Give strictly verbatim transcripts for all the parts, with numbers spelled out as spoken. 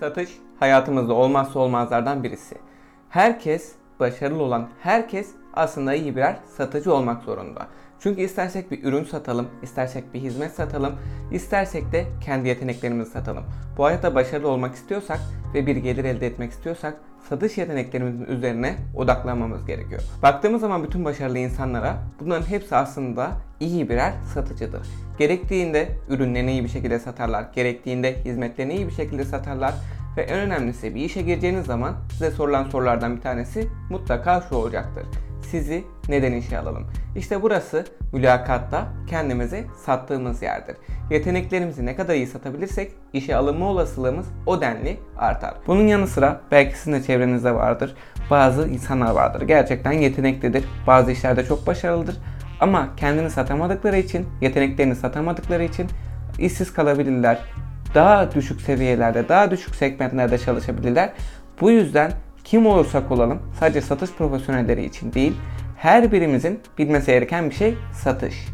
Satış hayatımızda olmazsa olmazlardan birisi. Herkes, başarılı olan herkes aslında iyi birer satıcı olmak zorunda. Çünkü istersek bir ürün satalım, istersek bir hizmet satalım, istersek de kendi yeteneklerimizi satalım. Bu hayatta başarılı olmak istiyorsak ve bir gelir elde etmek istiyorsak satış yeteneklerimizin üzerine odaklanmamız gerekiyor. Baktığımız zaman bütün başarılı insanlara bunların hepsi aslında iyi birer satıcıdır. Gerektiğinde ürünlerini iyi bir şekilde satarlar, gerektiğinde hizmetlerini iyi bir şekilde satarlar ve en önemlisi bir işe gireceğiniz zaman size sorulan sorulardan bir tanesi mutlaka şu olacaktır: sizi neden işe alalım? İşte burası mülakatta kendimizi sattığımız yerdir. Yeteneklerimizi ne kadar iyi satabilirsek işe alınma olasılığımız o denli artar. Bunun yanı sıra belki sizin de çevrenizde vardır. Bazı insanlar vardır. Gerçekten yeteneklidir. Bazı işlerde çok başarılıdır. Ama kendini satamadıkları için, yeteneklerini satamadıkları için işsiz kalabilirler. Daha düşük seviyelerde, daha düşük segmentlerde çalışabilirler. Bu yüzden kim olursak olalım, sadece satış profesyonelleri için değil, her birimizin bilmesi gereken bir şey satış.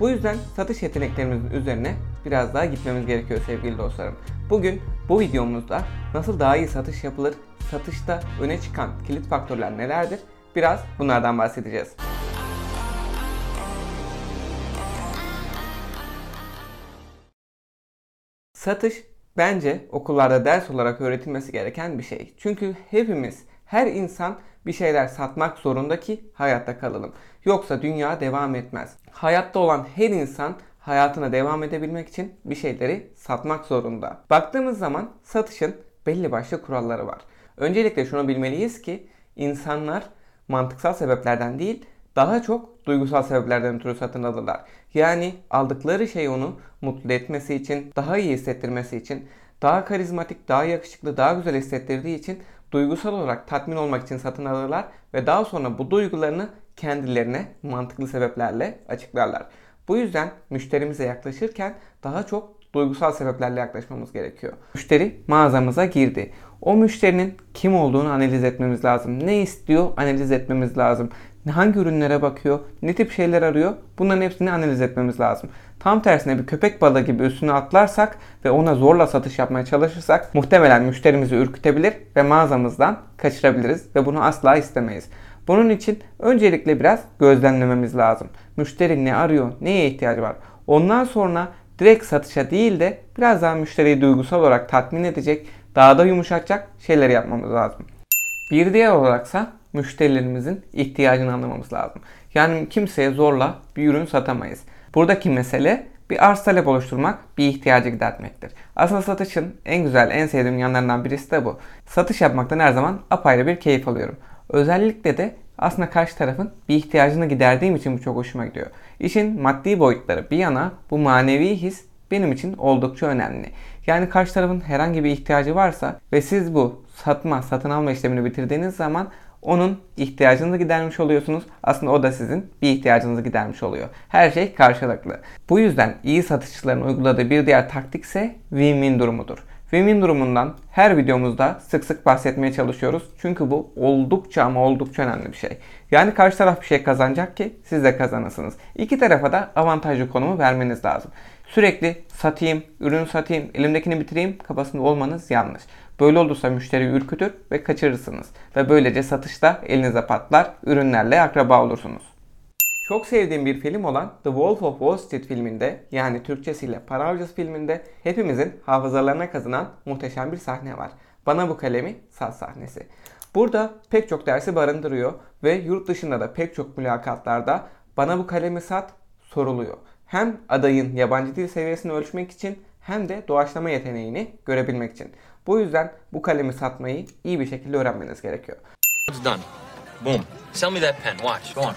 Bu yüzden satış yeteneklerimizin üzerine biraz daha gitmemiz gerekiyor sevgili dostlarım. Bugün bu videomuzda nasıl daha iyi satış yapılır, satışta öne çıkan kilit faktörler nelerdir, biraz bunlardan bahsedeceğiz. Satış bence okullarda ders olarak öğretilmesi gereken bir şey. Çünkü hepimiz, her insan bir şeyler satmak zorunda ki hayatta kalalım. Yoksa dünya devam etmez. Hayatta olan her insan hayatına devam edebilmek için bir şeyleri satmak zorunda. Baktığımız zaman satışın belli başlı kuralları var. Öncelikle şunu bilmeliyiz ki insanlar mantıksal sebeplerden değil, daha çok duygusal sebeplerden ötürü satın alırlar. Yani aldıkları şey onu mutlu etmesi için, daha iyi hissettirmesi için, daha karizmatik, daha yakışıklı, daha güzel hissettirdiği için duygusal olarak tatmin olmak için satın alırlar ve daha sonra bu duygularını kendilerine mantıklı sebeplerle açıklarlar. Bu yüzden müşterimize yaklaşırken daha çok duygusal sebeplerle yaklaşmamız gerekiyor. Müşteri mağazamıza girdi. O müşterinin kim olduğunu analiz etmemiz lazım. Ne istiyor analiz etmemiz lazım. Hangi ürünlere bakıyor, ne tip şeyler arıyor, bunların hepsini analiz etmemiz lazım. Tam tersine bir köpek balığı gibi üstüne atlarsak ve ona zorla satış yapmaya çalışırsak muhtemelen müşterimizi ürkütebilir ve mağazamızdan kaçırabiliriz ve bunu asla istemeyiz. Bunun için öncelikle biraz gözlemlememiz lazım. Müşteri ne arıyor, neye ihtiyacı var? Ondan sonra direkt satışa değil de biraz daha müşteriyi duygusal olarak tatmin edecek, daha da yumuşatacak şeyleri yapmamız lazım. Bir diğer olaraksa müşterilerimizin ihtiyacını anlamamız lazım. Yani kimseye zorla bir ürün satamayız. Buradaki mesele bir arz talep oluşturmak, bir ihtiyacı gidermektir. Aslında satışın en güzel, en sevdiğim yanlarından birisi de bu. Satış yapmaktan her zaman apayrı bir keyif alıyorum. Özellikle de aslında karşı tarafın bir ihtiyacını giderdiğim için bu çok hoşuma gidiyor. İşin maddi boyutları bir yana bu manevi his benim için oldukça önemli. Yani karşı tarafın herhangi bir ihtiyacı varsa ve siz bu satma, satın alma işlemini bitirdiğiniz zaman onun ihtiyacınızı gidermiş oluyorsunuz. Aslında o da sizin bir ihtiyacınızı gidermiş oluyor. Her şey karşılıklı. Bu yüzden iyi satışçıların uyguladığı bir diğer taktik ise win-win durumudur. Win-win durumundan her videomuzda sık sık bahsetmeye çalışıyoruz. Çünkü bu oldukça ama oldukça önemli bir şey. Yani karşı taraf bir şey kazanacak ki siz de kazanırsınız. İki tarafa da avantajlı konumu vermeniz lazım. Sürekli satayım, ürün satayım, elimdekini bitireyim kafasında olmanız yanlış. Böyle olursa müşteriyi ürkütür ve kaçırırsınız. Ve böylece satışta elinize patlar, ürünlerle akraba olursunuz. Çok sevdiğim bir film olan The Wolf of Wall Street filminde, yani Türkçesiyle Para Avcısı filminde hepimizin hafızalarına kazınan muhteşem bir sahne var. Bana bu kalemi sat sahnesi. Burada pek çok dersi barındırıyor ve yurt dışında da pek çok mülakatlarda bana bu kalemi sat soruluyor. Hem adayın yabancı dil seviyesini ölçmek için hem de doğaçlama yeteneğini görebilmek için. Bu yüzden bu kalemi satmayı iyi bir şekilde öğrenmeniz gerekiyor. It's done. Boom. Sell me that pen. Watch. Go on.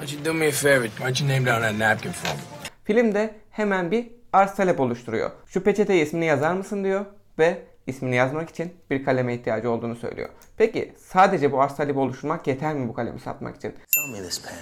Would you do me a favor? Write your name down on that napkin for me. Filmde hemen bir arz talep oluşturuyor. Şu peçeteye ismini yazar mısın diyor ve ismini yazmak için bir kaleme ihtiyacı olduğunu söylüyor. Peki sadece bu arz talebi oluşturmak yeter mi bu kalemi satmak için? Sell me this pen.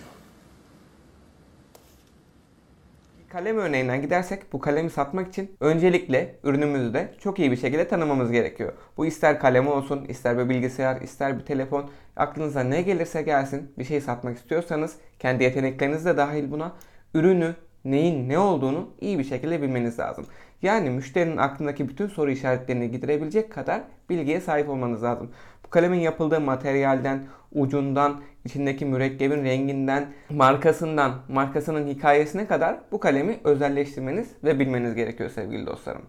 Kalem örneğinden gidersek bu kalemi satmak için öncelikle ürünümüzü de çok iyi bir şekilde tanımamız gerekiyor. Bu ister kalem olsun, ister bir bilgisayar, ister bir telefon, aklınıza ne gelirse gelsin bir şey satmak istiyorsanız kendi yetenekleriniz de dahil buna ürünü, neyin ne olduğunu iyi bir şekilde bilmeniz lazım. Yani müşterinin aklındaki bütün soru işaretlerini giderebilecek kadar bilgiye sahip olmanız lazım. Bu kalemin yapıldığı materyalden, ucundan, içindeki mürekkebin renginden, markasından, markasının hikayesine kadar bu kalemi özelleştirmeniz ve bilmeniz gerekiyor sevgili dostlarım.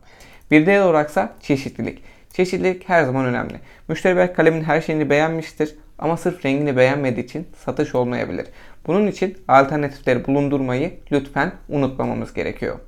Bir diğer olaraksa çeşitlilik. Çeşitlilik her zaman önemli. Müşteri belki kalemin her şeyini beğenmiştir ama sırf rengini beğenmediği için satış olmayabilir. Bunun için alternatifleri bulundurmayı lütfen unutmamamız gerekiyor.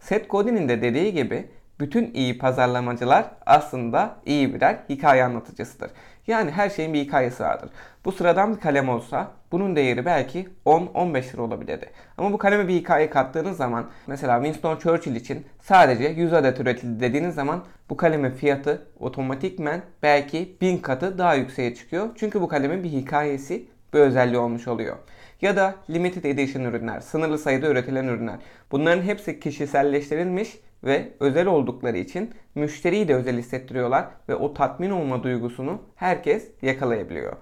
Seth Godin'in de dediği gibi bütün iyi pazarlamacılar aslında iyi birer hikaye anlatıcısıdır. Yani her şeyin bir hikayesi vardır. Bu sıradan bir kalem olsa bunun değeri belki on on beş lira olabilirdi. Ama bu kaleme bir hikaye kattığınız zaman, mesela Winston Churchill için sadece yüz adet üretildi dediğiniz zaman bu kalemin fiyatı otomatikmen belki bin katı daha yükseğe çıkıyor. Çünkü bu kalemin bir hikayesi, bir özelliği olmuş oluyor. Ya da limited edition ürünler, sınırlı sayıda üretilen ürünler. Bunların hepsi kişiselleştirilmiş ve özel oldukları için müşteriyi de özel hissettiriyorlar ve o tatmin olma duygusunu herkes yakalayabiliyor.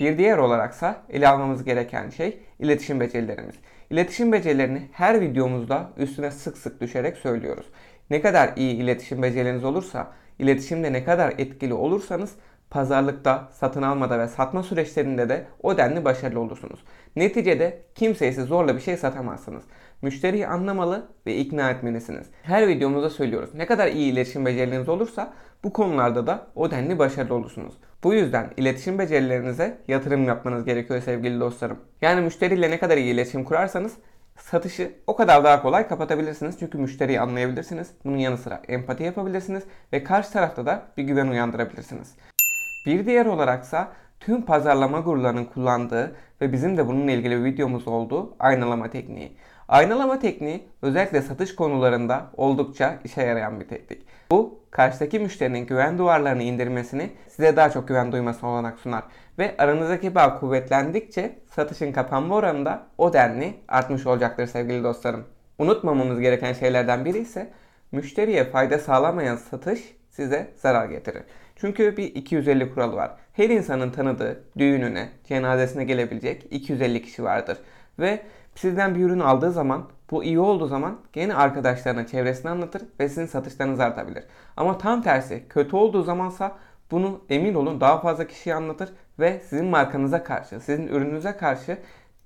Bir diğer olaraksa ele almamız gereken şey iletişim becerilerimiz. İletişim becerilerini her videomuzda üstüne sık sık düşerek söylüyoruz. Ne kadar iyi iletişim beceriniz olursa, iletişimde ne kadar etkili olursanız pazarlıkta, satın almada ve satma süreçlerinde de o denli başarılı olursunuz. Neticede kimseye siz zorla bir şey satamazsınız. Müşteriyi anlamalı ve ikna etmelisiniz. Her videomuzda söylüyoruz. Ne kadar iyi iletişim becerileriniz olursa bu konularda da o denli başarılı olursunuz. Bu yüzden iletişim becerilerinize yatırım yapmanız gerekiyor sevgili dostlarım. Yani müşteriyle ne kadar iyi iletişim kurarsanız satışı o kadar daha kolay kapatabilirsiniz. Çünkü müşteriyi anlayabilirsiniz. Bunun yanı sıra empati yapabilirsiniz ve karşı tarafta da bir güven uyandırabilirsiniz. Bir diğer olaraksa tüm pazarlama gurularının kullandığı ve bizim de bununla ilgili bir videomuz olduğu aynalama tekniği. Aynalama tekniği özellikle satış konularında oldukça işe yarayan bir teknik. Bu karşıdaki müşterinin güven duvarlarını indirmesini, size daha çok güven duymasına olanak sunar ve aranızdaki bağ kuvvetlendikçe satışın kapanma oranı da o denli artmış olacaktır sevgili dostlarım. Unutmamamız gereken şeylerden biri ise müşteriye fayda sağlamayan satış size zarar getirir. Çünkü bir iki yüz elli kuralı var. Her insanın tanıdığı, düğününe, cenazesine gelebilecek iki yüz elli kişi vardır. Ve sizden bir ürün aldığı zaman, bu iyi olduğu zaman gene arkadaşlarına, çevresine anlatır ve sizin satışlarınız artabilir. Ama tam tersi, kötü olduğu zamansa bunu emin olun daha fazla kişiye anlatır ve sizin markanıza karşı, sizin ürününüze karşı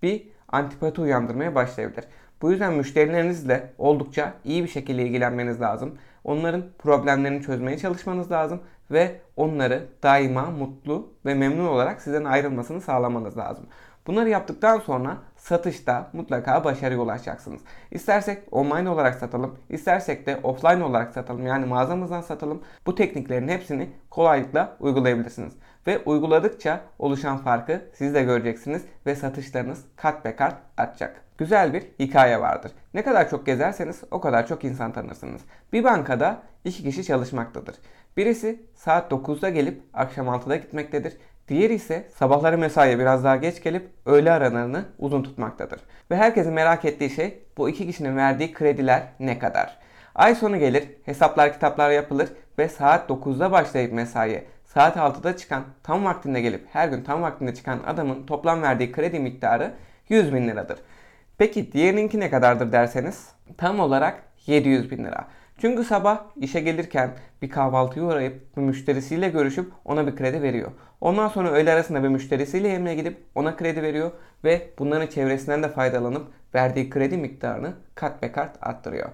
bir antipati uyandırmaya başlayabilir. Bu yüzden müşterilerinizle oldukça iyi bir şekilde ilgilenmeniz lazım. Onların problemlerini çözmeye çalışmanız lazım ve onları daima mutlu ve memnun olarak sizden ayrılmasını sağlamanız lazım. Bunları yaptıktan sonra satışta mutlaka başarıya ulaşacaksınız. İstersek online olarak satalım, istersek de offline olarak satalım, yani mağazamızdan satalım. Bu tekniklerin hepsini kolaylıkla uygulayabilirsiniz. Ve uyguladıkça oluşan farkı siz de göreceksiniz ve satışlarınız kat be kat artacak. Güzel bir hikaye vardır. Ne kadar çok gezerseniz o kadar çok insan tanırsınız. Bir bankada iki kişi çalışmaktadır. Birisi saat dokuzda gelip akşam altıda gitmektedir. Diğeri ise sabahları mesaiye biraz daha geç gelip öğle aralarını uzun tutmaktadır. Ve herkesin merak ettiği şey bu iki kişinin verdiği krediler ne kadar? Ay sonu gelir, hesaplar kitaplar yapılır ve saat dokuzda başlayıp mesaiye saat altıda çıkan, tam vaktinde gelip her gün tam vaktinde çıkan adamın toplam verdiği kredi miktarı yüz bin liradır. Peki diğerininki ne kadardır derseniz tam olarak yedi yüz bin lira. Çünkü sabah işe gelirken bir kahvaltıya uğrayıp bir müşterisiyle görüşüp ona bir kredi veriyor. Ondan sonra öğle arasında bir müşterisiyle yemeğe gidip ona kredi veriyor ve bunların çevresinden de faydalanıp verdiği kredi miktarını kat be kat arttırıyor.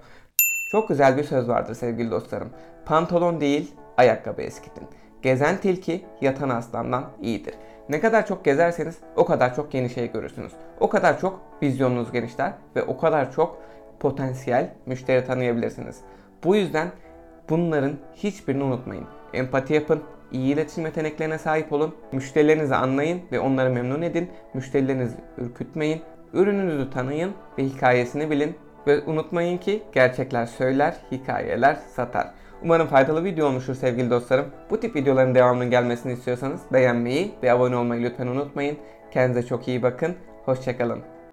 Çok güzel bir söz vardır sevgili dostlarım. Pantolon değil ayakkabı eskitin. Gezen tilki yatan aslandan iyidir. Ne kadar çok gezerseniz o kadar çok yeni şey görürsünüz. O kadar çok vizyonunuz genişler ve o kadar çok potansiyel müşteri tanıyabilirsiniz. Bu yüzden bunların hiçbirini unutmayın. Empati yapın, iyi iletişim yeteneklerine sahip olun, müşterilerinizi anlayın ve onları memnun edin, müşterilerinizi ürkütmeyin, ürününüzü tanıyın ve hikayesini bilin ve unutmayın ki gerçekler söyler, hikayeler satar. Umarım faydalı video olmuştur sevgili dostlarım. Bu tip videoların devamının gelmesini istiyorsanız beğenmeyi ve abone olmayı lütfen unutmayın. Kendinize çok iyi bakın, hoşçakalın.